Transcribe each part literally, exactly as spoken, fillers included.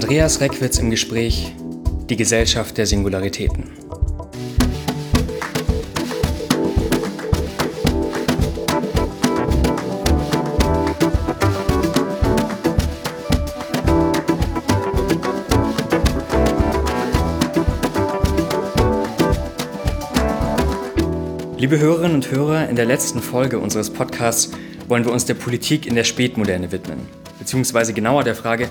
Andreas Reckwitz im Gespräch Die Gesellschaft der Singularitäten. Liebe Hörerinnen und Hörer, in der letzten Folge unseres Podcasts wollen wir uns der Politik in der Spätmoderne widmen, beziehungsweise genauer der Frage,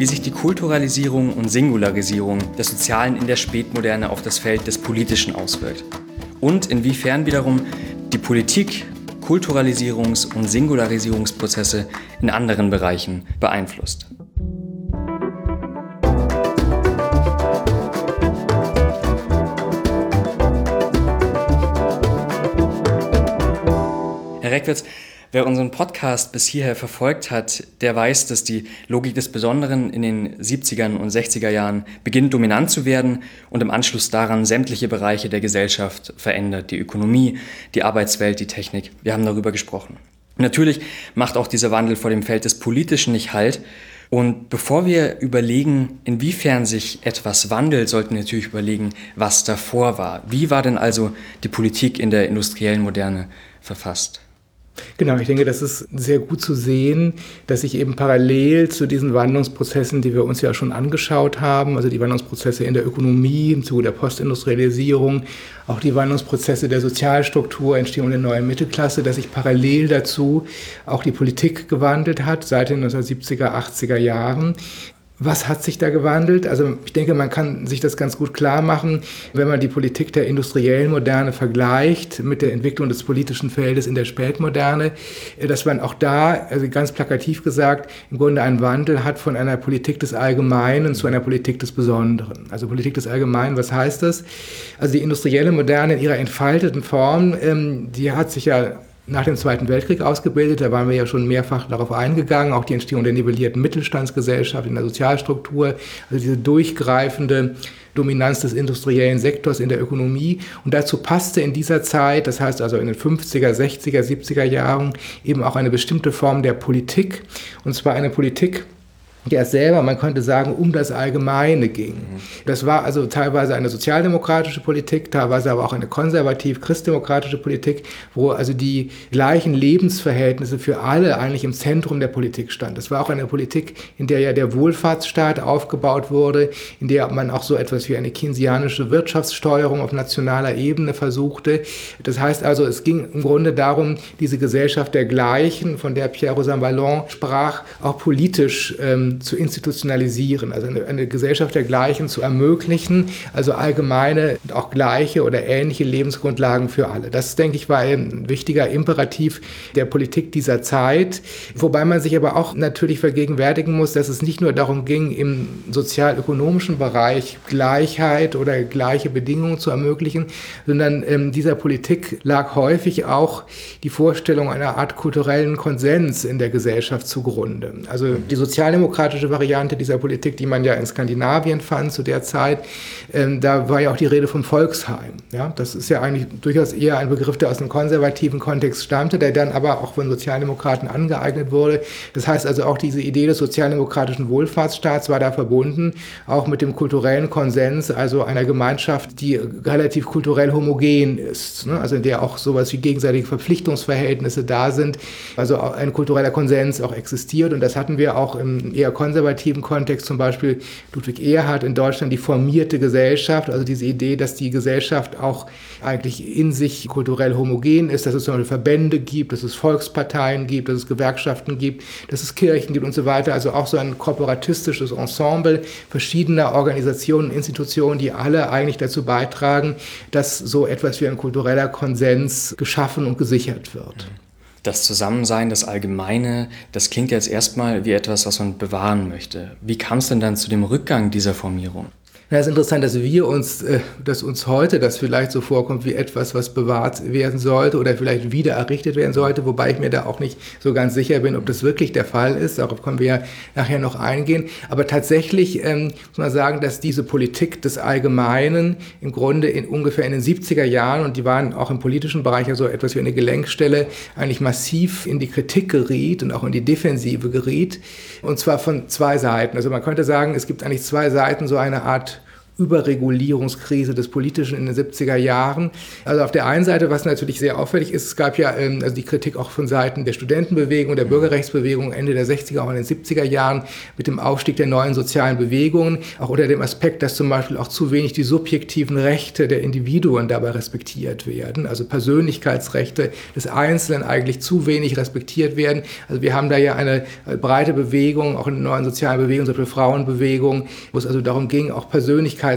wie sich die Kulturalisierung und Singularisierung des Sozialen in der Spätmoderne auf das Feld des Politischen auswirkt und inwiefern wiederum die Politik Kulturalisierungs- und Singularisierungsprozesse in anderen Bereichen beeinflusst. Herr Reckwitz, wer unseren Podcast bis hierher verfolgt hat, der weiß, dass die Logik des Besonderen in den siebzigern und sechziger Jahren beginnt, dominant zu werden und im Anschluss daran sämtliche Bereiche der Gesellschaft verändert. Die Ökonomie, die Arbeitswelt, die Technik. Wir haben darüber gesprochen. Natürlich macht auch dieser Wandel vor dem Feld des Politischen nicht Halt. Und bevor wir überlegen, inwiefern sich etwas wandelt, sollten wir natürlich überlegen, was davor war. Wie war denn also die Politik in der industriellen Moderne verfasst? Genau, ich denke, das ist sehr gut zu sehen, dass sich eben parallel zu diesen Wandlungsprozessen, die wir uns ja schon angeschaut haben, also die Wandlungsprozesse in der Ökonomie im Zuge der Postindustrialisierung, auch die Wandlungsprozesse der Sozialstruktur, Entstehung der neuen Mittelklasse, dass sich parallel dazu auch die Politik gewandelt hat seit den neunzehnhundertsiebziger, achtziger Jahren. Was hat sich da gewandelt? Also ich denke, man kann sich das ganz gut klar machen, wenn man die Politik der industriellen Moderne vergleicht mit der Entwicklung des politischen Feldes in der Spätmoderne, dass man auch da, also ganz plakativ gesagt, im Grunde einen Wandel hat von einer Politik des Allgemeinen zu einer Politik des Besonderen. Also Politik des Allgemeinen, was heißt das? Also die industrielle Moderne in ihrer entfalteten Form, die hat sich ja nach dem Zweiten Weltkrieg ausgebildet, da waren wir ja schon mehrfach darauf eingegangen, auch die Entstehung der nivellierten Mittelstandsgesellschaft in der Sozialstruktur, also diese durchgreifende Dominanz des industriellen Sektors in der Ökonomie. Und dazu passte in dieser Zeit, das heißt also in den fünfziger, sechziger, siebziger Jahren, eben auch eine bestimmte Form der Politik, und zwar eine Politik, der selber, man könnte sagen, um das Allgemeine ging. Das war also teilweise eine sozialdemokratische Politik, teilweise aber auch eine konservativ-christdemokratische Politik, wo also die gleichen Lebensverhältnisse für alle eigentlich im Zentrum der Politik stand. Das war auch eine Politik, in der ja der Wohlfahrtsstaat aufgebaut wurde, in der man auch so etwas wie eine keynesianische Wirtschaftssteuerung auf nationaler Ebene versuchte. Das heißt also, es ging im Grunde darum, diese Gesellschaft der Gleichen, von der Pierre Rosanvallon sprach, auch politisch ähm, zu institutionalisieren, also eine, eine Gesellschaft der Gleichen zu ermöglichen, also allgemeine, auch gleiche oder ähnliche Lebensgrundlagen für alle. Das, denke ich, war ein wichtiger Imperativ der Politik dieser Zeit, wobei man sich aber auch natürlich vergegenwärtigen muss, dass es nicht nur darum ging, im sozialökonomischen Bereich Gleichheit oder gleiche Bedingungen zu ermöglichen, sondern ähm, dieser Politik lag häufig auch die Vorstellung einer Art kulturellen Konsens in der Gesellschaft zugrunde. Also die Sozialdemokratie Variante dieser Politik, die man ja in Skandinavien fand zu der Zeit, ähm, da war ja auch die Rede vom Volksheim. Ja? Das ist ja eigentlich durchaus eher ein Begriff, der aus einem konservativen Kontext stammte, der dann aber auch von Sozialdemokraten angeeignet wurde. Das heißt also, auch diese Idee des sozialdemokratischen Wohlfahrtsstaats war da verbunden, auch mit dem kulturellen Konsens, also einer Gemeinschaft, die relativ kulturell homogen ist, ne? Also in der auch sowas wie gegenseitige Verpflichtungsverhältnisse da sind, also ein kultureller Konsens auch existiert, und das hatten wir auch im eher konservativen Kontext, zum Beispiel Ludwig Erhard in Deutschland, die formierte Gesellschaft, also diese Idee, dass die Gesellschaft auch eigentlich in sich kulturell homogen ist, dass es zum Beispiel Verbände gibt, dass es Volksparteien gibt, dass es Gewerkschaften gibt, dass es Kirchen gibt und so weiter, also auch so ein korporatistisches Ensemble verschiedener Organisationen, Institutionen, die alle eigentlich dazu beitragen, dass so etwas wie ein kultureller Konsens geschaffen und gesichert wird. Mhm. Das Zusammensein, das Allgemeine, das klingt jetzt erstmal wie etwas, was man bewahren möchte. Wie kam es denn dann zu dem Rückgang dieser Formierung? Ja, es ist interessant, dass wir uns, äh, dass uns heute das vielleicht so vorkommt wie etwas, was bewahrt werden sollte oder vielleicht wieder errichtet werden sollte, wobei ich mir da auch nicht so ganz sicher bin, ob das wirklich der Fall ist. Darauf können wir ja nachher noch eingehen. Aber tatsächlich ähm, muss man sagen, dass diese Politik des Allgemeinen im Grunde in ungefähr in den siebziger Jahren, und die waren auch im politischen Bereich ja so etwas wie eine Gelenkstelle, eigentlich massiv in die Kritik geriet und auch in die Defensive geriet, und zwar von zwei Seiten. Also man könnte sagen, es gibt eigentlich zwei Seiten, so eine Art Überregulierungskrise des Politischen in den siebziger Jahren. Also auf der einen Seite, was natürlich sehr auffällig ist, es gab ja also die Kritik auch von Seiten der Studentenbewegung, der Bürgerrechtsbewegung Ende der sechziger, auch in den siebziger Jahren mit dem Aufstieg der neuen sozialen Bewegungen, auch unter dem Aspekt, dass zum Beispiel auch zu wenig die subjektiven Rechte der Individuen dabei respektiert werden, also Persönlichkeitsrechte des Einzelnen eigentlich zu wenig respektiert werden. Also wir haben da ja eine breite Bewegung, auch in der neuen sozialen Bewegung, zum Beispiel Frauenbewegung, wo es also darum ging, auch Persönlichkeitsrechte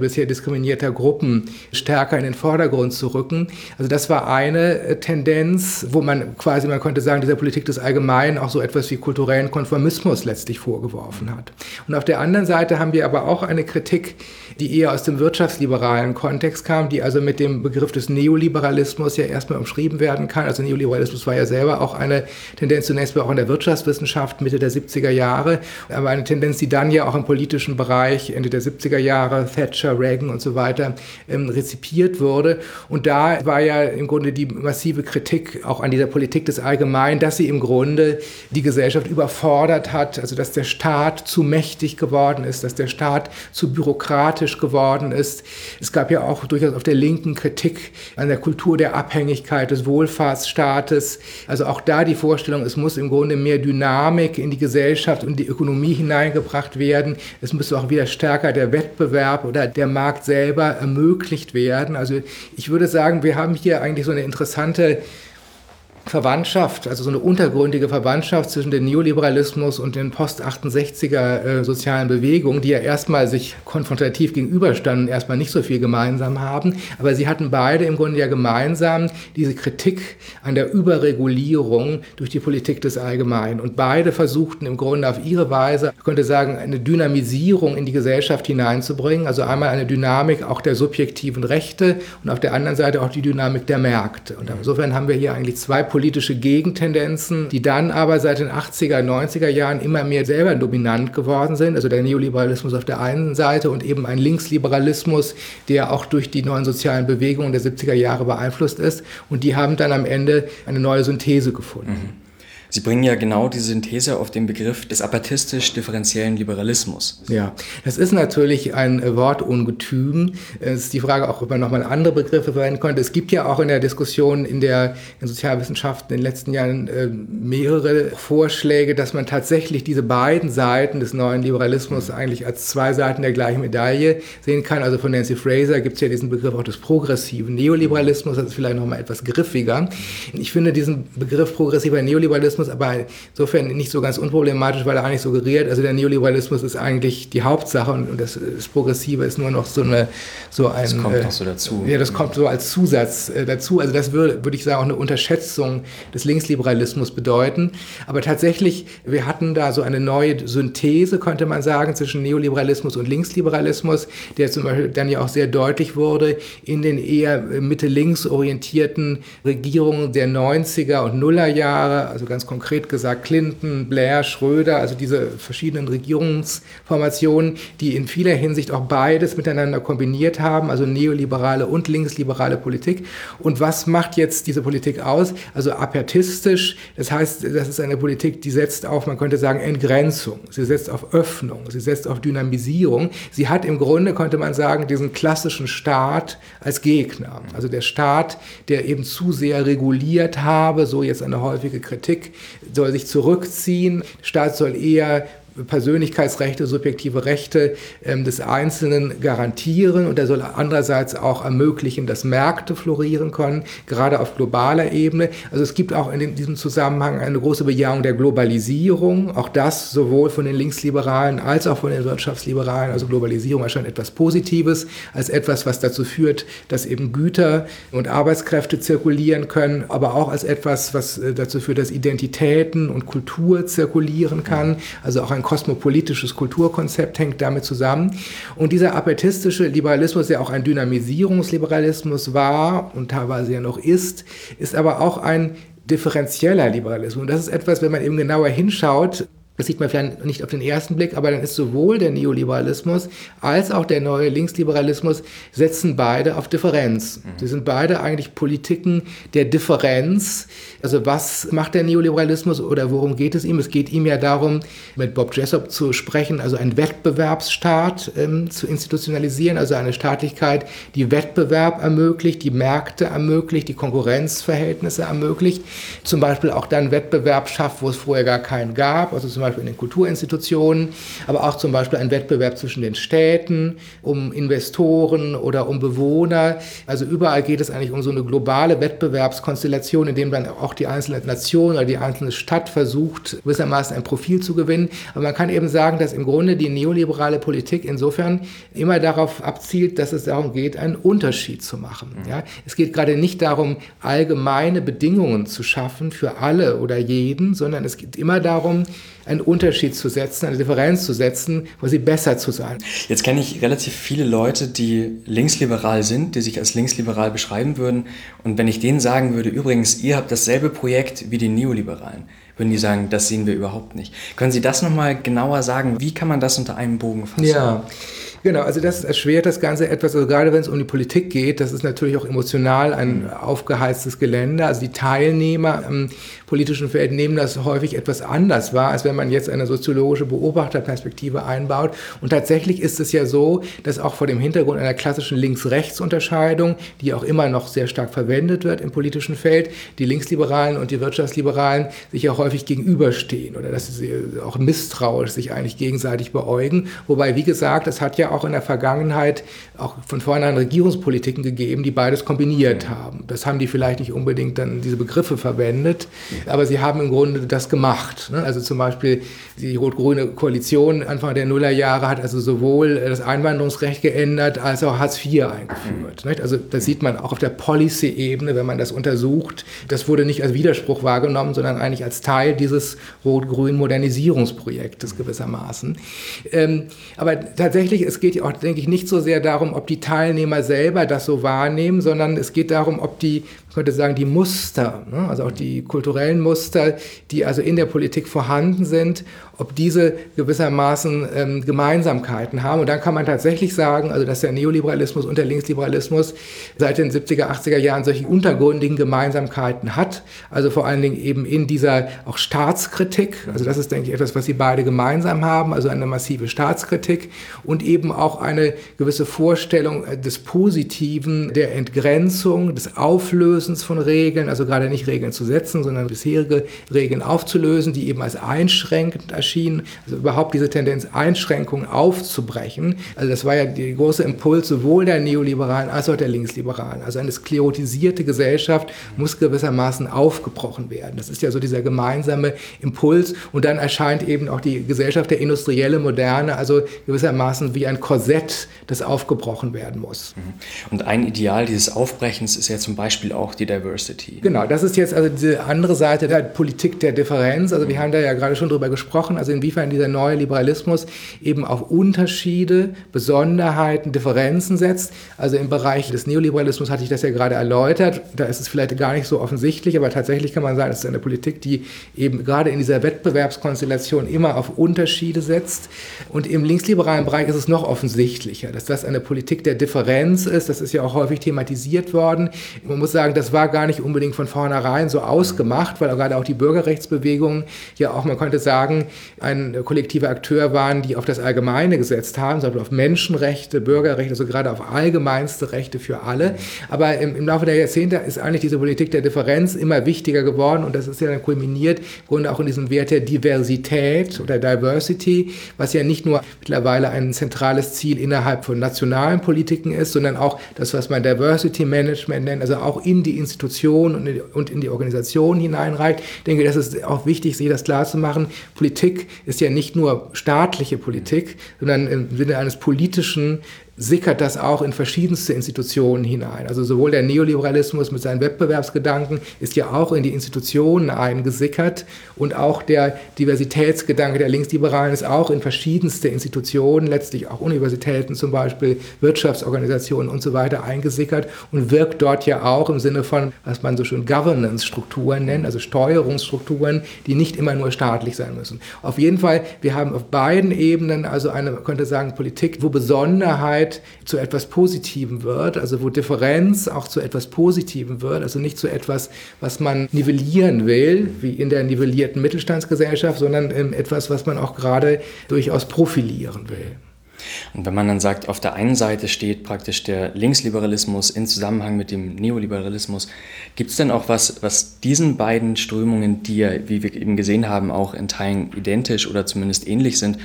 bisher diskriminierter Gruppen stärker in den Vordergrund zu rücken. Also das war eine Tendenz, wo man quasi, man könnte sagen, dieser Politik des Allgemeinen auch so etwas wie kulturellen Konformismus letztlich vorgeworfen hat. Und auf der anderen Seite haben wir aber auch eine Kritik, die eher aus dem wirtschaftsliberalen Kontext kam, die also mit dem Begriff des Neoliberalismus ja erstmal umschrieben werden kann. Also Neoliberalismus war ja selber auch eine Tendenz, zunächst mal auch in der Wirtschaftswissenschaft Mitte der siebziger Jahre, aber eine Tendenz, die dann ja auch im politischen Bereich Ende der siebziger Jahre, Thatcher, Reagan und so weiter, ähm, rezipiert wurde. Und da war ja im Grunde die massive Kritik auch an dieser Politik des Allgemeinen, dass sie im Grunde die Gesellschaft überfordert hat, also dass der Staat zu mächtig geworden ist, dass der Staat zu bürokratisch geworden ist. Es gab ja auch durchaus auf der linken Kritik an der Kultur der Abhängigkeit des Wohlfahrtsstaates. Also auch da die Vorstellung, es muss im Grunde mehr Dynamik in die Gesellschaft und die Ökonomie hineingebracht werden. Es müsste auch wieder stärker der Wettbewerb oder der Markt selber ermöglicht werden. Also ich würde sagen, wir haben hier eigentlich so eine interessante Verwandtschaft, also so eine untergründige Verwandtschaft zwischen dem Neoliberalismus und den post-achtundsechziger äh, sozialen Bewegungen, die ja erstmal sich konfrontativ gegenüberstanden, erstmal nicht so viel gemeinsam haben, aber sie hatten beide im Grunde ja gemeinsam diese Kritik an der Überregulierung durch die Politik des Allgemeinen, und beide versuchten im Grunde auf ihre Weise, ich könnte sagen, eine Dynamisierung in die Gesellschaft hineinzubringen, also einmal eine Dynamik auch der subjektiven Rechte und auf der anderen Seite auch die Dynamik der Märkte. Und insofern haben wir hier eigentlich zwei politische Gegentendenzen, die dann aber seit den achtziger, neunziger Jahren immer mehr selber dominant geworden sind. Also der Neoliberalismus auf der einen Seite und eben ein Linksliberalismus, der auch durch die neuen sozialen Bewegungen der siebziger Jahre beeinflusst ist. Und die haben dann am Ende eine neue Synthese gefunden. Mhm. Sie bringen ja genau diese Synthese auf den Begriff des apertistisch-differenziellen Liberalismus. Ja, das ist natürlich ein Wortungetüm. Es ist die Frage auch, ob man nochmal andere Begriffe verwenden könnte. Es gibt ja auch in der Diskussion in der in Sozialwissenschaften in den letzten Jahren äh, mehrere Vorschläge, dass man tatsächlich diese beiden Seiten des neuen Liberalismus eigentlich als zwei Seiten der gleichen Medaille sehen kann. Also von Nancy Fraser gibt es ja diesen Begriff auch des progressiven Neoliberalismus. Das ist vielleicht nochmal etwas griffiger. Ich finde diesen Begriff progressiver Neoliberalismus aber insofern nicht so ganz unproblematisch, weil er eigentlich suggeriert, also der Neoliberalismus ist eigentlich die Hauptsache und das, das Progressive ist nur noch so eine, so ein... Das kommt noch so dazu. Ja, das kommt so als Zusatz äh, dazu. Also das würde, würde ich sagen, auch eine Unterschätzung des Linksliberalismus bedeuten. Aber tatsächlich, wir hatten da so eine neue Synthese, könnte man sagen, zwischen Neoliberalismus und Linksliberalismus, der zum Beispiel dann ja auch sehr deutlich wurde in den eher Mitte-Links orientierten Regierungen der neunziger und Nuller Jahre, also ganz konkret gesagt Clinton, Blair, Schröder, also diese verschiedenen Regierungsformationen, die in vieler Hinsicht auch beides miteinander kombiniert haben, also neoliberale und linksliberale Politik. Und was macht jetzt diese Politik aus? Also apertistisch, das heißt, das ist eine Politik, die setzt auf, man könnte sagen, Entgrenzung, sie setzt auf Öffnung, sie setzt auf Dynamisierung. Sie hat im Grunde, könnte man sagen, diesen klassischen Staat als Gegner. Also der Staat, der eben zu sehr reguliert habe, so jetzt eine häufige Kritik, soll sich zurückziehen, der Staat soll eher Persönlichkeitsrechte, subjektive Rechte ähm, des Einzelnen garantieren und er soll andererseits auch ermöglichen, dass Märkte florieren können, gerade auf globaler Ebene. Also es gibt auch in dem, diesem Zusammenhang eine große Bejahung der Globalisierung, auch das sowohl von den Linksliberalen als auch von den Wirtschaftsliberalen. Also Globalisierung erscheint etwas Positives, als etwas, was dazu führt, dass eben Güter und Arbeitskräfte zirkulieren können, aber auch als etwas, was dazu führt, dass Identitäten und Kultur zirkulieren kann, also auch ein kosmopolitisches Kulturkonzept hängt damit zusammen. Und dieser apertistische Liberalismus, der auch ein Dynamisierungsliberalismus war und teilweise ja noch ist, ist aber auch ein differenzieller Liberalismus. Und das ist etwas, wenn man eben genauer hinschaut, das sieht man vielleicht nicht auf den ersten Blick, aber dann ist sowohl der Neoliberalismus als auch der neue Linksliberalismus setzen beide auf Differenz. Mhm. Sie sind beide eigentlich Politiken der Differenz. Also was macht der Neoliberalismus oder worum geht es ihm? Es geht ihm ja darum, mit Bob Jessop zu sprechen, also einen Wettbewerbsstaat ähm, zu institutionalisieren, also eine Staatlichkeit, die Wettbewerb ermöglicht, die Märkte ermöglicht, die Konkurrenzverhältnisse ermöglicht. Zum Beispiel auch dann Wettbewerb schafft, wo es vorher gar keinen gab, also zum Beispiel in den Kulturinstitutionen, aber auch zum Beispiel ein Wettbewerb zwischen den Städten, um Investoren oder um Bewohner. Also überall geht es eigentlich um so eine globale Wettbewerbskonstellation, in dem dann auch die einzelne Nation oder die einzelne Stadt versucht, gewissermaßen ein Profil zu gewinnen. Aber man kann eben sagen, dass im Grunde die neoliberale Politik insofern immer darauf abzielt, dass es darum geht, einen Unterschied zu machen. Ja? Es geht gerade nicht darum, allgemeine Bedingungen zu schaffen für alle oder jeden, sondern es geht immer darum, einen Unterschied zu setzen, eine Differenz zu setzen, wo sie besser zu sein. Jetzt kenne ich relativ viele Leute, die linksliberal sind, die sich als linksliberal beschreiben würden. Und wenn ich denen sagen würde, übrigens, ihr habt dasselbe Projekt wie die Neoliberalen, würden die sagen, das sehen wir überhaupt nicht. Können Sie das nochmal genauer sagen? Wie kann man das unter einem Bogen fassen? Ja, genau. Also das erschwert das Ganze etwas. Also gerade wenn es um die Politik geht, das ist natürlich auch emotional ein aufgeheiztes Gelände. Also die Teilnehmer am politischen Feld nehmen das häufig etwas anders wahr, als wenn man jetzt eine soziologische Beobachterperspektive einbaut. Und tatsächlich ist es ja so, dass auch vor dem Hintergrund einer klassischen Links-Rechts-Unterscheidung, die auch immer noch sehr stark verwendet wird im politischen Feld, die Linksliberalen und die Wirtschaftsliberalen sich ja häufig häufig gegenüberstehen oder dass sie auch misstrauisch sich eigentlich gegenseitig beäugen. Wobei, wie gesagt, es hat ja auch in der Vergangenheit auch von vornherein Regierungspolitiken gegeben, die beides kombiniert haben. Das haben die vielleicht nicht unbedingt dann diese Begriffe verwendet, aber sie haben im Grunde das gemacht. Also zum Beispiel die rot-grüne Koalition Anfang der Nullerjahre hat also sowohl das Einwanderungsrecht geändert, als auch Hartz vier eingeführt. Also das sieht man auch auf der Policy-Ebene, wenn man das untersucht. Das wurde nicht als Widerspruch wahrgenommen, sondern eigentlich als Teil Teil dieses rot-grünen Modernisierungsprojektes gewissermaßen. Ähm, aber tatsächlich, es geht auch, denke ich, nicht so sehr darum, ob die Teilnehmer selber das so wahrnehmen, sondern es geht darum, ob die, ich könnte sagen, die Muster, ne, also auch die kulturellen Muster, die also in der Politik vorhanden sind, ob diese gewissermaßen ähm, Gemeinsamkeiten haben. Und dann kann man tatsächlich sagen, also dass der Neoliberalismus und der Linksliberalismus seit den siebziger, achtziger Jahren solche untergründigen Gemeinsamkeiten hat, also vor allen Dingen eben in dieser auch Staatskritik, also das ist, denke ich, etwas, was sie beide gemeinsam haben, also eine massive Staatskritik und eben auch eine gewisse Vorstellung des Positiven, der Entgrenzung, des Auflösens von Regeln, also gerade nicht Regeln zu setzen, sondern bisherige Regeln aufzulösen, die eben als einschränkend erschienen, also überhaupt diese Tendenz, Einschränkungen aufzubrechen. Also das war ja der große Impuls sowohl der Neoliberalen als auch der Linksliberalen. Also eine sklerotisierte Gesellschaft muss gewissermaßen aufgebrochen werden. Das ist ja so dieser gemeinsame gemeinsame Impuls und dann erscheint eben auch die Gesellschaft der industrielle Moderne, also gewissermaßen wie ein Korsett, das aufgebrochen werden muss. Und ein Ideal dieses Aufbrechens ist ja zum Beispiel auch die Diversity. Genau, das ist jetzt also diese andere Seite der Politik der Differenz, also mhm. wir haben da ja gerade schon drüber gesprochen, also inwiefern dieser neue Liberalismus eben auf Unterschiede, Besonderheiten, Differenzen setzt, also im Bereich des Neoliberalismus hatte ich das ja gerade erläutert, da ist es vielleicht gar nicht so offensichtlich, aber tatsächlich kann man sagen, es ist eine Politik, die eben gerade in dieser Wettbewerbskonstellation immer auf Unterschiede setzt. Und im linksliberalen Bereich ist es noch offensichtlicher, dass das eine Politik der Differenz ist. Das ist ja auch häufig thematisiert worden. Man muss sagen, das war gar nicht unbedingt von vornherein so ausgemacht, weil gerade auch die Bürgerrechtsbewegungen ja auch, man könnte sagen, ein kollektiver Akteur waren, die auf das Allgemeine gesetzt haben, zum Beispiel auf Menschenrechte, Bürgerrechte, also gerade auf allgemeinste Rechte für alle. Aber im, im Laufe der Jahrzehnte ist eigentlich diese Politik der Differenz immer wichtiger geworden und das ist ja dann kulminiert im Grunde auch in diesem Wert der Diversität oder Diversity, was ja nicht nur mittlerweile ein zentrales Ziel innerhalb von nationalen Politiken ist, sondern auch das, was man Diversity Management nennt, also auch in die Institutionen und in die Organisation hineinreicht. Ich denke, das ist auch wichtig, sich das klarzumachen. Politik ist ja nicht nur staatliche Politik, sondern im Sinne eines politischen sickert das auch in verschiedenste Institutionen hinein. Also sowohl der Neoliberalismus mit seinen Wettbewerbsgedanken ist ja auch in die Institutionen eingesickert, und auch der Diversitätsgedanke der Linksliberalen ist auch in verschiedenste Institutionen, letztlich auch Universitäten zum Beispiel, Wirtschaftsorganisationen und so weiter eingesickert und wirkt dort ja auch im Sinne von, was man so schön Governance-Strukturen nennt, also Steuerungsstrukturen, die nicht immer nur staatlich sein müssen. Auf jeden Fall, wir haben auf beiden Ebenen also eine, man könnte sagen, Politik, wo Besonderheit zu etwas Positivem wird, also wo Differenz auch zu etwas Positivem wird, also nicht zu etwas, was man nivellieren will, wie in der nivellierten Mittelstandsgesellschaft, sondern etwas, was man auch gerade durchaus profilieren will. Und wenn man dann sagt, auf der einen Seite steht praktisch der Linksliberalismus in Zusammenhang mit dem Neoliberalismus, gibt es denn auch was, was diesen beiden Strömungen, die ja, wie wir eben gesehen haben, auch in Teilen identisch oder zumindest ähnlich sind,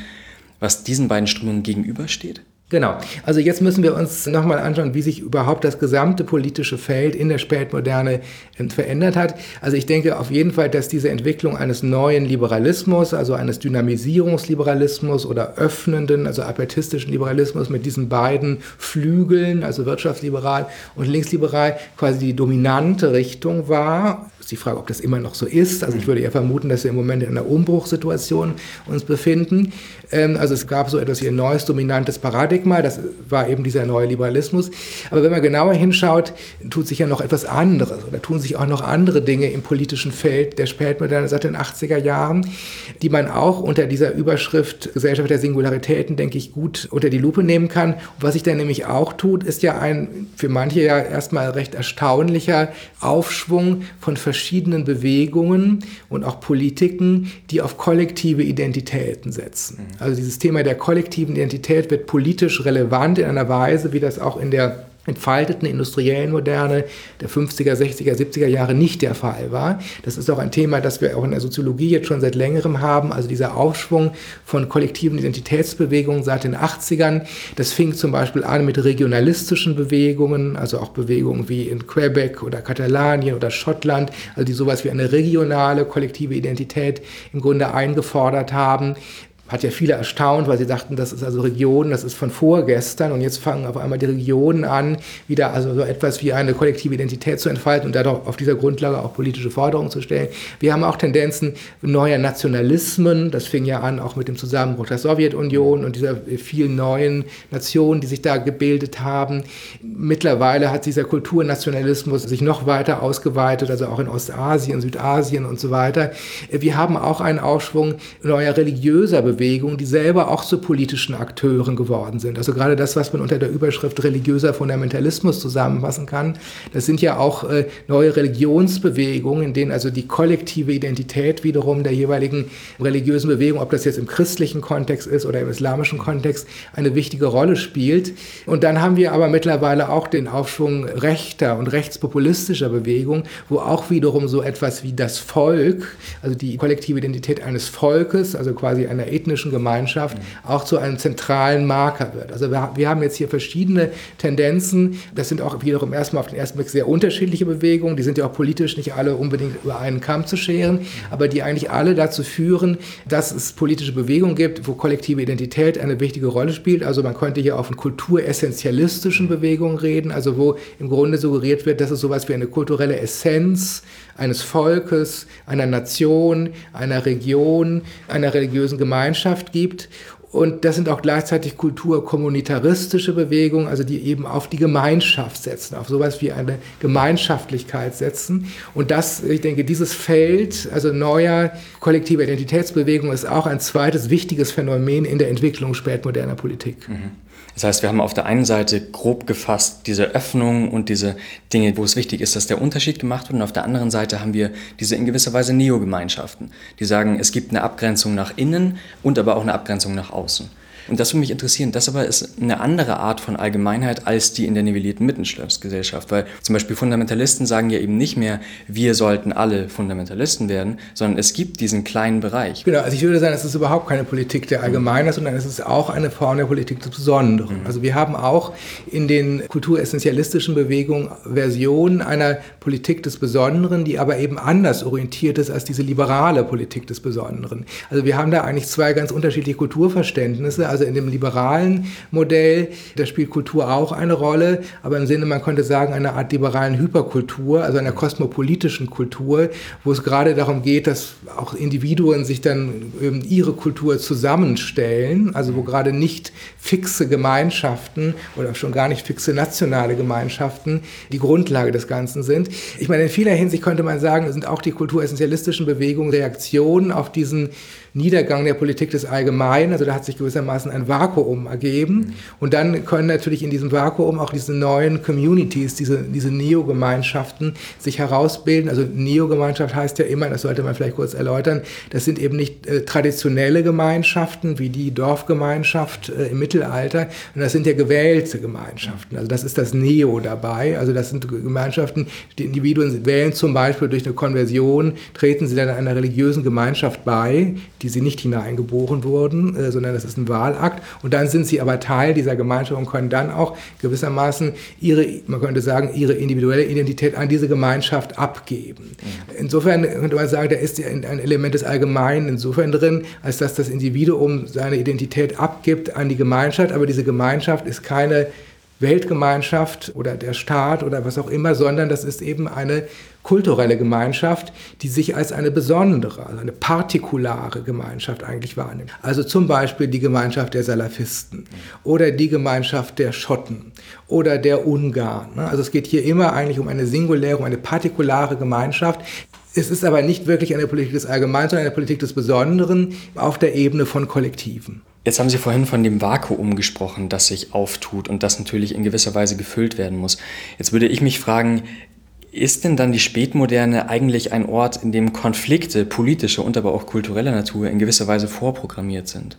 was diesen beiden Strömungen gegenübersteht? Genau. Also jetzt müssen wir uns nochmal anschauen, wie sich überhaupt das gesamte politische Feld in der Spätmoderne verändert hat. Also ich denke auf jeden Fall, dass diese Entwicklung eines neuen Liberalismus, also eines Dynamisierungsliberalismus oder öffnenden, also apertistischen Liberalismus mit diesen beiden Flügeln, also wirtschaftsliberal und linksliberal, quasi die dominante Richtung war. Ist die Frage, ob das immer noch so ist. Also ich würde eher vermuten, dass wir im Moment in einer Umbruchssituation uns befinden. Also es gab so etwas wie ein neues dominantes Paradigma, das war eben dieser neue Liberalismus. Aber wenn man genauer hinschaut, tut sich ja noch etwas anderes oder tun sich auch noch andere Dinge im politischen Feld der Spätmoderne seit den achtziger Jahren, die man auch unter dieser Überschrift Gesellschaft der Singularitäten, denke ich, gut unter die Lupe nehmen kann. Und was sich dann nämlich auch tut, ist ja ein für manche ja erstmal recht erstaunlicher Aufschwung von verschiedenen Bewegungen und auch Politiken, die auf kollektive Identitäten setzen. Also dieses Thema der kollektiven Identität wird politisch relevant in einer Weise, wie das auch in der entfalteten industriellen Moderne der fünfziger, sechziger, siebziger Jahre nicht der Fall war. Das ist auch ein Thema, das wir auch in der Soziologie jetzt schon seit längerem haben, also dieser Aufschwung von kollektiven Identitätsbewegungen seit den achtzigern. Das fing zum Beispiel an mit regionalistischen Bewegungen, also auch Bewegungen wie in Quebec oder Katalanien oder Schottland, also die sowas wie eine regionale kollektive Identität im Grunde eingefordert haben. Hat ja viele erstaunt, weil sie dachten, das ist also Regionen, das ist von vorgestern, und jetzt fangen auf einmal die Regionen an, wieder also so etwas wie eine kollektive Identität zu entfalten und dadurch auf dieser Grundlage auch politische Forderungen zu stellen. Wir haben auch Tendenzen neuer Nationalismen, das fing ja an auch mit dem Zusammenbruch der Sowjetunion und dieser vielen neuen Nationen, die sich da gebildet haben. Mittlerweile hat dieser Kulturnationalismus sich noch weiter ausgeweitet, also auch in Ostasien, Südasien und so weiter. Wir haben auch einen Aufschwung neuer religiöser Bewegungen, die selber auch zu politischen Akteuren geworden sind. Also gerade das, was man unter der Überschrift religiöser Fundamentalismus zusammenfassen kann, das sind ja auch äh, neue Religionsbewegungen, in denen also die kollektive Identität wiederum der jeweiligen religiösen Bewegung, ob das jetzt im christlichen Kontext ist oder im islamischen Kontext, eine wichtige Rolle spielt. Und dann haben wir aber mittlerweile auch den Aufschwung rechter und rechtspopulistischer Bewegungen, wo auch wiederum so etwas wie das Volk, also die kollektive Identität eines Volkes, also quasi einer ethnischen Gemeinschaft, auch zu einem zentralen Marker wird. Also wir, wir haben jetzt hier verschiedene Tendenzen. Das sind auch wiederum erstmal auf den ersten Blick sehr unterschiedliche Bewegungen. Die sind ja auch politisch nicht alle unbedingt über einen Kamm zu scheren, aber die eigentlich alle dazu führen, dass es politische Bewegungen gibt, wo kollektive Identität eine wichtige Rolle spielt. Also man könnte hier auch von kulturessentialistischen Bewegungen reden, also wo im Grunde suggeriert wird, dass es sowas wie eine kulturelle Essenz eines Volkes, einer Nation, einer Region, einer religiösen Gemeinschaft gibt. Und das sind auch gleichzeitig kulturkommunitaristische Bewegungen, also die eben auf die Gemeinschaft setzen, auf sowas wie eine Gemeinschaftlichkeit setzen. Und das, ich denke, dieses Feld, also neuer kollektiver Identitätsbewegungen, ist auch ein zweites wichtiges Phänomen in der Entwicklung spätmoderner Politik. Mhm. Das heißt, wir haben auf der einen Seite grob gefasst diese Öffnung und diese Dinge, wo es wichtig ist, dass der Unterschied gemacht wird. Und auf der anderen Seite haben wir diese in gewisser Weise Neogemeinschaften, die sagen, es gibt eine Abgrenzung nach innen und aber auch eine Abgrenzung nach außen. Und das würde mich interessieren, das aber ist eine andere Art von Allgemeinheit als die in der nivellierten Mittelstandsgesellschaft, weil zum Beispiel Fundamentalisten sagen ja eben nicht mehr, wir sollten alle Fundamentalisten werden, sondern es gibt diesen kleinen Bereich. Genau, also ich würde sagen, es ist überhaupt keine Politik der Allgemeinheit, sondern es ist auch eine Form der Politik des Besonderen. Mhm. Also wir haben auch in den kulturessentialistischen Bewegungen Versionen einer Politik des Besonderen, die aber eben anders orientiert ist als diese liberale Politik des Besonderen. Also wir haben da eigentlich zwei ganz unterschiedliche Kulturverständnisse, also also in dem liberalen Modell, da spielt Kultur auch eine Rolle, aber im Sinne, man könnte sagen, einer Art liberalen Hyperkultur, also einer kosmopolitischen Kultur, wo es gerade darum geht, dass auch Individuen sich dann ihre Kultur zusammenstellen, also wo gerade nicht fixe Gemeinschaften oder schon gar nicht fixe nationale Gemeinschaften die Grundlage des Ganzen sind. Ich meine, in vieler Hinsicht könnte man sagen, sind auch die kulturessentialistischen Bewegungen Reaktionen auf diesen Niedergang der Politik des Allgemeinen, also da hat sich gewissermaßen ein Vakuum ergeben und dann können natürlich in diesem Vakuum auch diese neuen Communities, diese, diese Neogemeinschaften sich herausbilden, also Neogemeinschaft heißt ja immer, das sollte man vielleicht kurz erläutern, das sind eben nicht äh, traditionelle Gemeinschaften wie die Dorfgemeinschaft äh, im Mittelalter, und das sind ja gewählte Gemeinschaften, also das ist das Neo dabei, also das sind Gemeinschaften, die Individuen wählen zum Beispiel durch eine Konversion, treten sie dann einer religiösen Gemeinschaft bei, die sie nicht hineingeboren wurden, äh, sondern das ist ein Wahlakt. Und dann sind sie aber Teil dieser Gemeinschaft und können dann auch gewissermaßen ihre, man könnte sagen, ihre individuelle Identität an diese Gemeinschaft abgeben. Insofern könnte man sagen, da ist ein Element des Allgemeinen insofern drin, als dass das Individuum seine Identität abgibt an die Gemeinschaft, aber diese Gemeinschaft ist keine Weltgemeinschaft oder der Staat oder was auch immer, sondern das ist eben eine kulturelle Gemeinschaft, die sich als eine besondere, also eine partikulare Gemeinschaft eigentlich wahrnimmt. Also zum Beispiel die Gemeinschaft der Salafisten oder die Gemeinschaft der Schotten oder der Ungarn. Also es geht hier immer eigentlich um eine singuläre, um eine partikulare Gemeinschaft. Es ist aber nicht wirklich eine Politik des Allgemeinen, sondern eine Politik des Besonderen auf der Ebene von Kollektiven. Jetzt haben Sie vorhin von dem Vakuum gesprochen, das sich auftut und das natürlich in gewisser Weise gefüllt werden muss. Jetzt würde ich mich fragen, ist denn dann die Spätmoderne eigentlich ein Ort, in dem Konflikte politischer und aber auch kultureller Natur in gewisser Weise vorprogrammiert sind?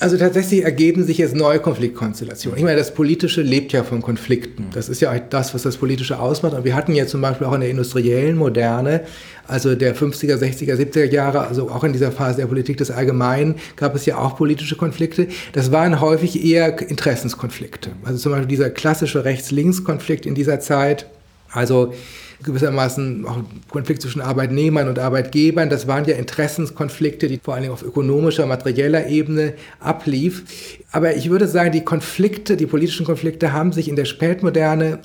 Also tatsächlich ergeben sich jetzt neue Konfliktkonstellationen. Ich meine, das Politische lebt ja von Konflikten. Das ist ja das, was das Politische ausmacht. Und wir hatten ja zum Beispiel auch in der industriellen Moderne, also der fünfziger, sechziger, siebziger Jahre, also auch in dieser Phase der Politik des Allgemeinen, gab es ja auch politische Konflikte. Das waren häufig eher Interessenskonflikte. Also zum Beispiel dieser klassische Rechts-Links-Konflikt in dieser Zeit, also gewissermaßen auch Konflikt zwischen Arbeitnehmern und Arbeitgebern, das waren ja Interessenskonflikte, die vor allem auf ökonomischer, materieller Ebene ablief. Aber ich würde sagen, die Konflikte, die politischen Konflikte haben sich in der Spätmoderne,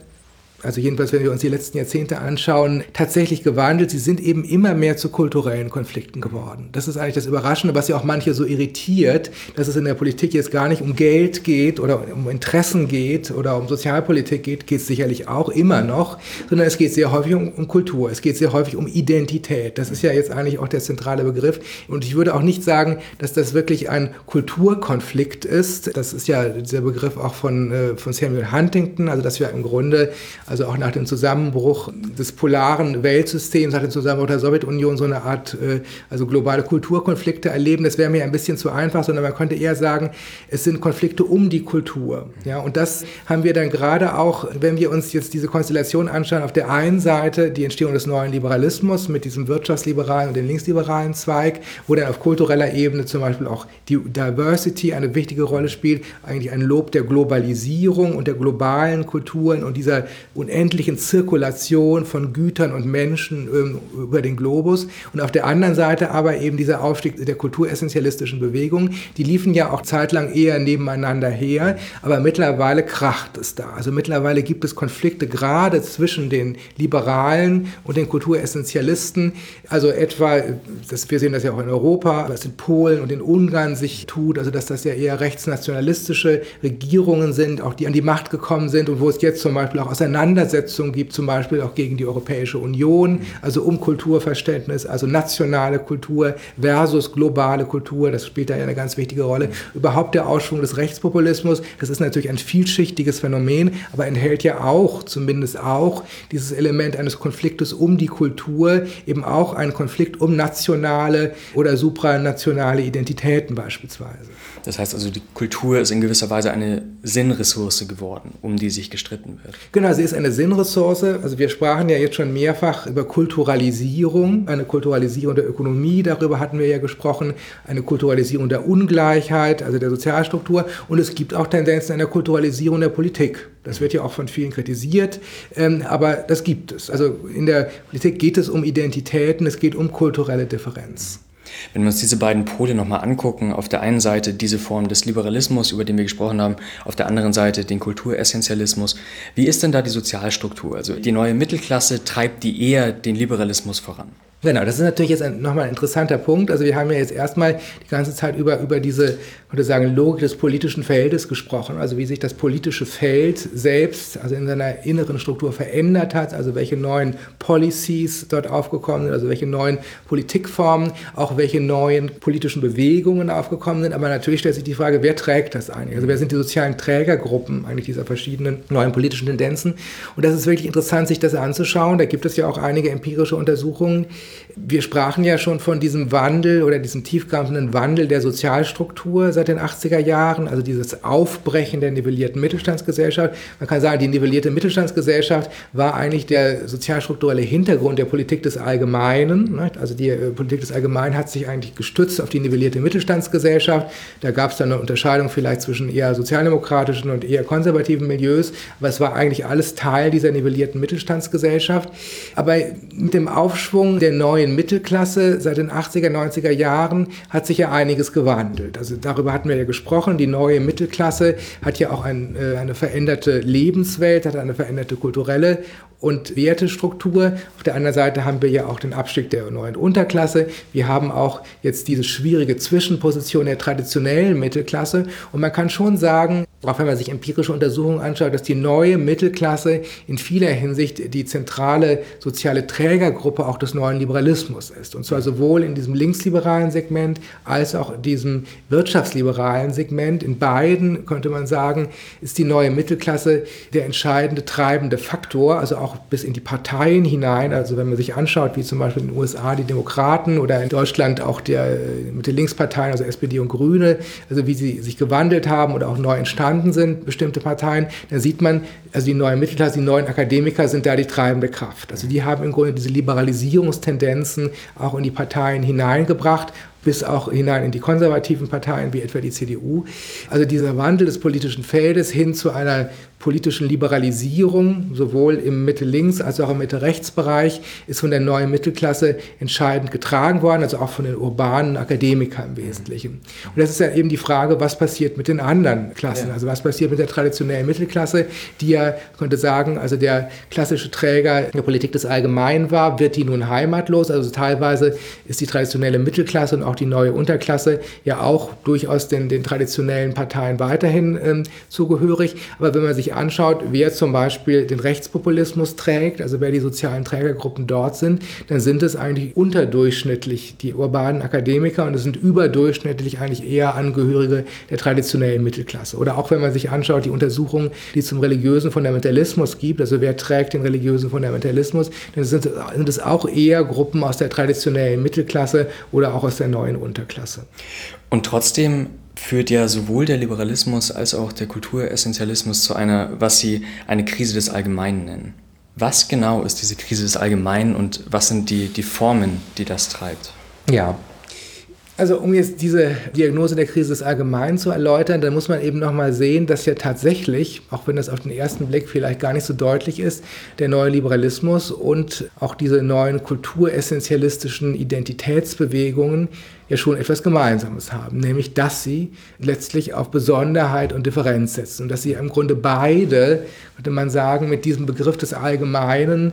also jedenfalls, wenn wir uns die letzten Jahrzehnte anschauen, tatsächlich gewandelt. Sie sind eben immer mehr zu kulturellen Konflikten geworden. Das ist eigentlich das Überraschende, was ja auch manche so irritiert, dass es in der Politik jetzt gar nicht um Geld geht oder um Interessen geht oder um Sozialpolitik geht, geht es sicherlich auch immer noch, sondern es geht sehr häufig um, um Kultur, es geht sehr häufig um Identität. Das ist ja jetzt eigentlich auch der zentrale Begriff. Und ich würde auch nicht sagen, dass das wirklich ein Kulturkonflikt ist. Das ist ja dieser Begriff auch von, von Samuel Huntington, also dass wir im Grunde, also auch nach dem Zusammenbruch des polaren Weltsystems, nach dem Zusammenbruch der Sowjetunion, so eine Art also globale Kulturkonflikte erleben. Das wäre mir ein bisschen zu einfach, sondern man könnte eher sagen, es sind Konflikte um die Kultur. Ja, und das haben wir dann gerade auch, wenn wir uns jetzt diese Konstellation anschauen, auf der einen Seite die Entstehung des neuen Liberalismus mit diesem wirtschaftsliberalen und dem linksliberalen Zweig, wo dann auf kultureller Ebene zum Beispiel auch die Diversity eine wichtige Rolle spielt, eigentlich ein Lob der Globalisierung und der globalen Kulturen und dieser unendlichen Zirkulation von Gütern und Menschen äh, über den Globus, und auf der anderen Seite aber eben dieser Aufstieg der kulturessentialistischen Bewegung. Die liefen ja auch zeitlang eher nebeneinander her, aber mittlerweile kracht es da. Also mittlerweile gibt es Konflikte gerade zwischen den Liberalen und den Kulturessentialisten. Also etwa, das, wir sehen das ja auch in Europa, was in Polen und in Ungarn sich tut, also dass das ja eher rechtsnationalistische Regierungen sind, auch die an die Macht gekommen sind und wo es jetzt zum Beispiel auch auseinander Auseinandersetzungen gibt, zum Beispiel auch gegen die Europäische Union, also um Kulturverständnis, also nationale Kultur versus globale Kultur, das spielt da ja eine ganz wichtige Rolle. Überhaupt der Aufschwung des Rechtspopulismus, das ist natürlich ein vielschichtiges Phänomen, aber enthält ja auch, zumindest auch, dieses Element eines Konfliktes um die Kultur, eben auch einen Konflikt um nationale oder supranationale Identitäten beispielsweise. Das heißt also, die Kultur ist in gewisser Weise eine Sinnressource geworden, um die sich gestritten wird. Genau, sie ist eine Sinnressource. Also wir sprachen ja jetzt schon mehrfach über Kulturalisierung, eine Kulturalisierung der Ökonomie, darüber hatten wir ja gesprochen, eine Kulturalisierung der Ungleichheit, also der Sozialstruktur, und es gibt auch Tendenzen einer Kulturalisierung der Politik. Das wird ja auch von vielen kritisiert, ähm, aber das gibt es. Also in der Politik geht es um Identitäten, es geht um kulturelle Differenz. Wenn wir uns diese beiden Pole nochmal angucken, auf der einen Seite diese Form des Liberalismus, über den wir gesprochen haben, auf der anderen Seite den Kulturessenzialismus, wie ist denn da die Sozialstruktur? Also die neue Mittelklasse, treibt die eher den Liberalismus voran? Genau, das ist natürlich jetzt nochmal ein interessanter Punkt. Also wir haben ja jetzt erstmal die ganze Zeit über, über diese, würde sagen, Logik des politischen Feldes gesprochen, also wie sich das politische Feld selbst, also in seiner inneren Struktur verändert hat, also welche neuen Policies dort aufgekommen sind, also welche neuen Politikformen, auch welche neuen politischen Bewegungen aufgekommen sind. Aber natürlich stellt sich die Frage, wer trägt das eigentlich? Also wer sind die sozialen Trägergruppen eigentlich dieser verschiedenen neuen politischen Tendenzen? Und das ist wirklich interessant, sich das anzuschauen. Da gibt es ja auch einige empirische Untersuchungen. Wir sprachen ja schon von diesem Wandel oder diesem tiefgreifenden Wandel der Sozialstruktur seit den achtziger Jahren, also dieses Aufbrechen der nivellierten Mittelstandsgesellschaft. Man kann sagen, die nivellierte Mittelstandsgesellschaft war eigentlich der sozialstrukturelle Hintergrund der Politik des Allgemeinen. Nicht? Also die äh, Politik des Allgemeinen hat sich eigentlich gestützt auf die nivellierte Mittelstandsgesellschaft. Da gab es dann eine Unterscheidung vielleicht zwischen eher sozialdemokratischen und eher konservativen Milieus, aber es war eigentlich alles Teil dieser nivellierten Mittelstandsgesellschaft. Aber mit dem Aufschwung der der neuen Mittelklasse seit den achtziger, neunziger Jahren hat sich ja einiges gewandelt. Also darüber hatten wir ja gesprochen. Die neue Mittelklasse hat ja auch ein, eine veränderte Lebenswelt, hat eine veränderte kulturelle und Wertestruktur. Auf der anderen Seite haben wir ja auch den Abstieg der neuen Unterklasse. Wir haben auch jetzt diese schwierige Zwischenposition der traditionellen Mittelklasse. Und man kann schon sagen, auch wenn man sich empirische Untersuchungen anschaut, dass die neue Mittelklasse in vieler Hinsicht die zentrale soziale Trägergruppe auch des neuen Liberalismus ist. Und zwar sowohl in diesem linksliberalen Segment als auch in diesem wirtschaftsliberalen Segment. In beiden, könnte man sagen, ist die neue Mittelklasse der entscheidende treibende Faktor, also auch bis in die Parteien hinein, also wenn man sich anschaut, wie zum Beispiel in den U S A die Demokraten oder in Deutschland auch der, mit den Linksparteien, also S P D und Grüne, also wie sie sich gewandelt haben oder auch neu entstanden sind, bestimmte Parteien, dann sieht man, also die neue Mittelklasse, die neuen Akademiker sind da die treibende Kraft. Also die haben im Grunde diese Liberalisierungstendenzen auch in die Parteien hineingebracht, bis auch hinein in die konservativen Parteien, wie etwa die C D U. Also dieser Wandel des politischen Feldes hin zu einer politischen Liberalisierung, sowohl im Mitte-Links- als auch im Mitte-Rechts-Bereich, ist von der neuen Mittelklasse entscheidend getragen worden, also auch von den urbanen Akademikern im Wesentlichen. Und das ist ja eben die Frage, was passiert mit den anderen Klassen, ja. Also was passiert mit der traditionellen Mittelklasse, die ja, könnte sagen, also der klassische Träger der Politik des Allgemeinen war, wird die nun heimatlos, also teilweise ist die traditionelle Mittelklasse und auch die neue Unterklasse ja auch durchaus den, den traditionellen Parteien weiterhin ähm, zugehörig. Aber wenn man sich anschaut, wer zum Beispiel den Rechtspopulismus trägt, also wer die sozialen Trägergruppen dort sind, dann sind es eigentlich unterdurchschnittlich die urbanen Akademiker und es sind überdurchschnittlich eigentlich eher Angehörige der traditionellen Mittelklasse. Oder auch wenn man sich anschaut, die Untersuchungen, die es zum religiösen Fundamentalismus gibt, also wer trägt den religiösen Fundamentalismus, dann sind, sind es auch eher Gruppen aus der traditionellen Mittelklasse oder auch aus der neuen Unterklasse. Und trotzdem führt ja sowohl der Liberalismus als auch der Kulturessentialismus zu einer, was Sie eine Krise des Allgemeinen nennen. Was genau ist diese Krise des Allgemeinen und was sind die, die Formen, die das treibt? Ja, also um jetzt diese Diagnose der Krise des Allgemeinen zu erläutern, dann muss man eben nochmal sehen, dass ja tatsächlich, auch wenn das auf den ersten Blick vielleicht gar nicht so deutlich ist, der neue Liberalismus und auch diese neuen kulturessentialistischen Identitätsbewegungen ja schon etwas Gemeinsames haben, nämlich dass sie letztlich auf Besonderheit und Differenz setzen und dass sie im Grunde beide, könnte man sagen, mit diesem Begriff des Allgemeinen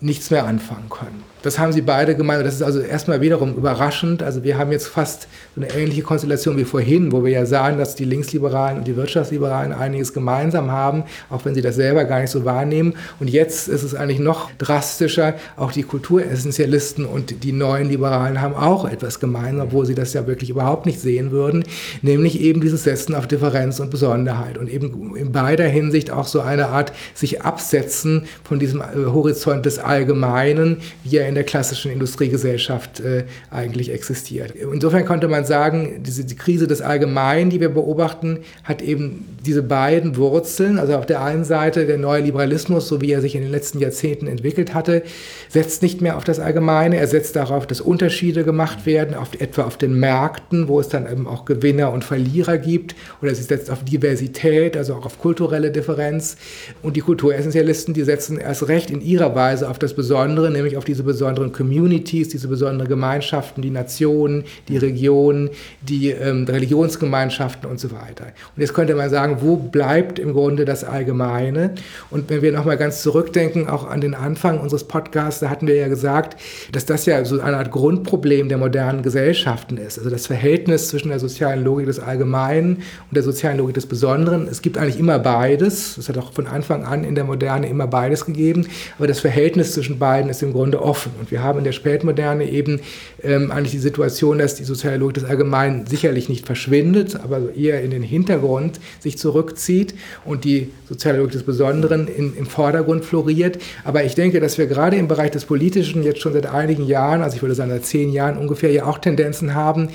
nichts mehr anfangen können. Das haben sie beide gemeint. Das ist also erstmal wiederum überraschend. Also wir haben jetzt fast so eine ähnliche Konstellation wie vorhin, wo wir ja sahen, dass die Linksliberalen und die Wirtschaftsliberalen einiges gemeinsam haben, auch wenn sie das selber gar nicht so wahrnehmen. Und jetzt ist es eigentlich noch drastischer. Auch die Kulturessentialisten und die neuen Liberalen haben auch etwas gemeinsam, obwohl sie das ja wirklich überhaupt nicht sehen würden, nämlich eben dieses Setzen auf Differenz und Besonderheit und eben in beider Hinsicht auch so eine Art sich absetzen von diesem Horizont des Allgemeinen, wie er in der klassischen Industriegesellschaft äh, eigentlich existiert. Insofern konnte man sagen, diese die Krise des Allgemeinen, die wir beobachten, hat eben diese beiden Wurzeln, also auf der einen Seite der neue Liberalismus, so wie er sich in den letzten Jahrzehnten entwickelt hatte, setzt nicht mehr auf das Allgemeine, er setzt darauf, dass Unterschiede gemacht werden, auf, etwa auf den Märkten, wo es dann eben auch Gewinner und Verlierer gibt, oder sie setzt auf Diversität, also auch auf kulturelle Differenz, und die Kulturessentialisten, die setzen erst recht in ihrer Weise auf auf das Besondere, nämlich auf diese besonderen Communities, diese besonderen Gemeinschaften, die Nationen, die Regionen, die ähm, Religionsgemeinschaften und so weiter. Und jetzt könnte man sagen, wo bleibt im Grunde das Allgemeine? Und wenn wir nochmal ganz zurückdenken, auch an den Anfang unseres Podcasts, da hatten wir ja gesagt, dass das ja so eine Art Grundproblem der modernen Gesellschaften ist. Also das Verhältnis zwischen der sozialen Logik des Allgemeinen und der sozialen Logik des Besonderen. Es gibt eigentlich immer beides. Es hat auch von Anfang an in der Moderne immer beides gegeben. Aber das Verhältnis zwischen beiden ist im Grunde offen. Und wir haben in der Spätmoderne eben ähm, eigentlich die Situation, dass die soziale Logik des Allgemeinen sicherlich nicht verschwindet, aber eher in den Hintergrund sich zurückzieht und die soziale Logik des Besonderen in, im Vordergrund floriert. Aber ich denke, dass wir gerade im Bereich des Politischen jetzt schon seit einigen Jahren, also ich würde sagen seit zehn Jahren ungefähr, ja auch Tendenzen haben,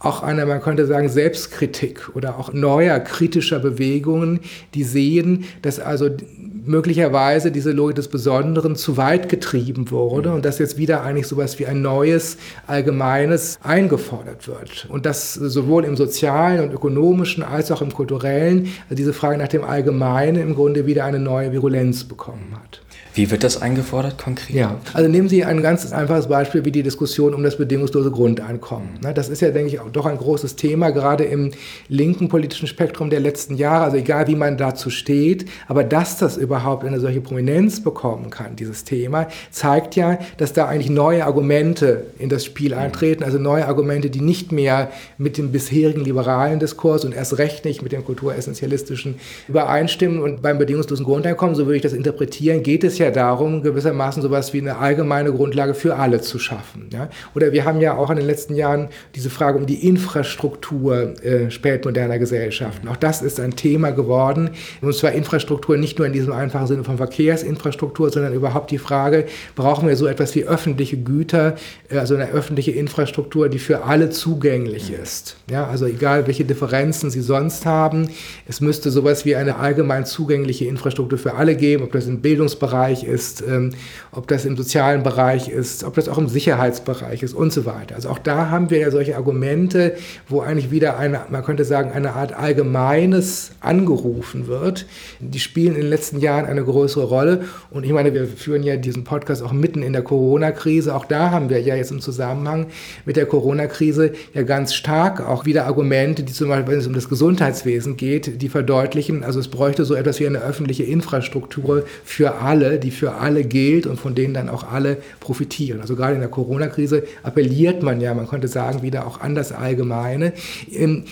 auch einer, man könnte sagen, Selbstkritik oder auch neuer kritischer Bewegungen, die sehen, dass also möglicherweise diese Logik des Besonderen zu weit getrieben wurde und dass jetzt wieder eigentlich sowas wie ein neues Allgemeines eingefordert wird. Und das sowohl im sozialen und ökonomischen als auch im kulturellen, also diese Frage nach dem Allgemeinen im Grunde wieder eine neue Virulenz bekommen hat. Wie wird das eingefordert konkret? Ja, also nehmen Sie ein ganz einfaches Beispiel wie die Diskussion um das bedingungslose Grundeinkommen. Das ist ja, denke ich, auch doch ein großes Thema, gerade im linken politischen Spektrum der letzten Jahre, also egal wie man dazu steht, aber dass das überhaupt eine solche Prominenz bekommen kann, dieses Thema, zeigt ja, dass da eigentlich neue Argumente in das Spiel eintreten, also neue Argumente, die nicht mehr mit dem bisherigen liberalen Diskurs und erst recht nicht mit dem kulturessentialistischen übereinstimmen. Und beim bedingungslosen Grundeinkommen, so würde ich das interpretieren, geht es ja darum, gewissermaßen sowas wie eine allgemeine Grundlage für alle zu schaffen. Ja? Oder wir haben ja auch in den letzten Jahren diese Frage um die Infrastruktur äh, spätmoderner Gesellschaften. Auch das ist ein Thema geworden. Und zwar Infrastruktur nicht nur in diesem einfachen Sinne von Verkehrsinfrastruktur, sondern überhaupt die Frage, brauchen wir so etwas wie öffentliche Güter, äh, also eine öffentliche Infrastruktur, die für alle zugänglich ist. Ja? Also egal, welche Differenzen sie sonst haben, es müsste sowas wie eine allgemein zugängliche Infrastruktur für alle geben, ob das im Bildungsbereich ist, ähm, ob das im sozialen Bereich ist, ob das auch im Sicherheitsbereich ist und so weiter. Also auch da haben wir ja solche Argumente, wo eigentlich wieder eine, man könnte sagen, eine Art Allgemeines angerufen wird. Die spielen in den letzten Jahren eine größere Rolle. Und ich meine, wir führen ja diesen Podcast auch mitten in der Corona-Krise. Auch da haben wir ja jetzt im Zusammenhang mit der Corona-Krise ja ganz stark auch wieder Argumente, die zum Beispiel, wenn es um das Gesundheitswesen geht, die verdeutlichen, also es bräuchte so etwas wie eine öffentliche Infrastruktur für alle, die für alle gilt und von denen dann auch alle profitieren. Also gerade in der Corona-Krise appelliert man ja, man könnte sagen, wieder auch an das Allgemeine.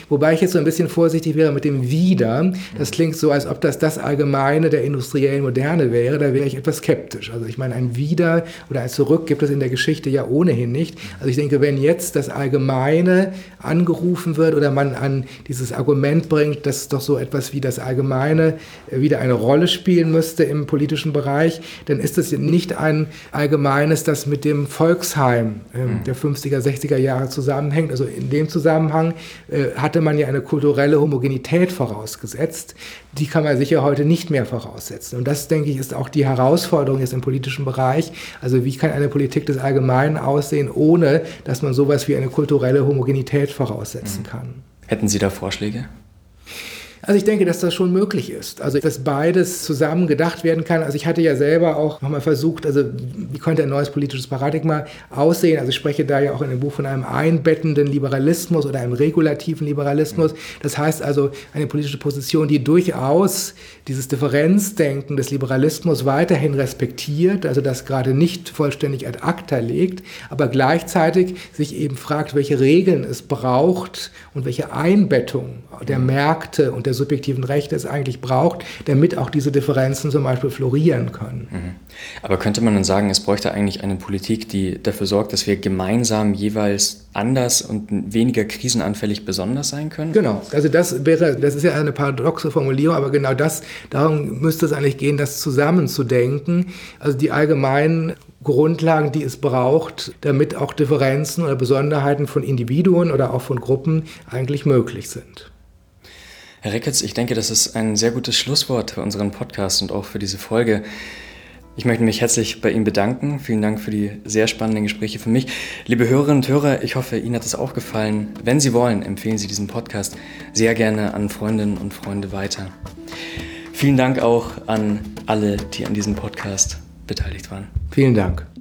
Wobei ich jetzt so ein bisschen vorsichtig wäre mit dem Wieder. Das klingt so, als ob das das Allgemeine der industriellen Moderne wäre. Da wäre ich etwas skeptisch. Also ich meine, ein Wieder oder ein Zurück gibt es in der Geschichte ja ohnehin nicht. Also ich denke, wenn jetzt das Allgemeine angerufen wird oder man an dieses Argument bringt, dass doch so etwas wie das Allgemeine wieder eine Rolle spielen müsste im politischen Bereich, dann ist das nicht ein Allgemeines, das mit dem Volksheim äh, der fünfziger, sechziger Jahre zusammenhängt. Also in dem Zusammenhang äh, hatte man ja eine kulturelle Homogenität vorausgesetzt. Die kann man sicher heute nicht mehr voraussetzen. Und das, denke ich, ist auch die Herausforderung jetzt im politischen Bereich. Also wie kann eine Politik des Allgemeinen aussehen, ohne dass man sowas wie eine kulturelle Homogenität voraussetzen kann? Hätten Sie da Vorschläge? Also ich denke, dass das schon möglich ist, also dass beides zusammen gedacht werden kann. Also ich hatte ja selber auch nochmal versucht, also wie könnte ein neues politisches Paradigma aussehen? Also ich spreche da ja auch in dem Buch von einem einbettenden Liberalismus oder einem regulativen Liberalismus. Das heißt also eine politische Position, die durchaus dieses Differenzdenken des Liberalismus weiterhin respektiert, also das gerade nicht vollständig ad acta legt, aber gleichzeitig sich eben fragt, welche Regeln es braucht und welche Einbettung der Märkte und der subjektiven Rechte es eigentlich braucht, damit auch diese Differenzen zum Beispiel florieren können. Mhm. Aber könnte man dann sagen, es bräuchte eigentlich eine Politik, die dafür sorgt, dass wir gemeinsam jeweils anders und weniger krisenanfällig besonders sein können? Genau, also das wäre, das ist ja eine paradoxe Formulierung, aber genau das, darum müsste es eigentlich gehen, das zusammenzudenken, also die allgemeinen Grundlagen, die es braucht, damit auch Differenzen oder Besonderheiten von Individuen oder auch von Gruppen eigentlich möglich sind. Herr Reckwitz, ich denke, das ist ein sehr gutes Schlusswort für unseren Podcast und auch für diese Folge. Ich möchte mich herzlich bei Ihnen bedanken. Vielen Dank für die sehr spannenden Gespräche für mich. Liebe Hörerinnen und Hörer, ich hoffe, Ihnen hat es auch gefallen. Wenn Sie wollen, empfehlen Sie diesen Podcast sehr gerne an Freundinnen und Freunde weiter. Vielen Dank auch an alle, die an diesem Podcast beteiligt waren. Vielen Dank.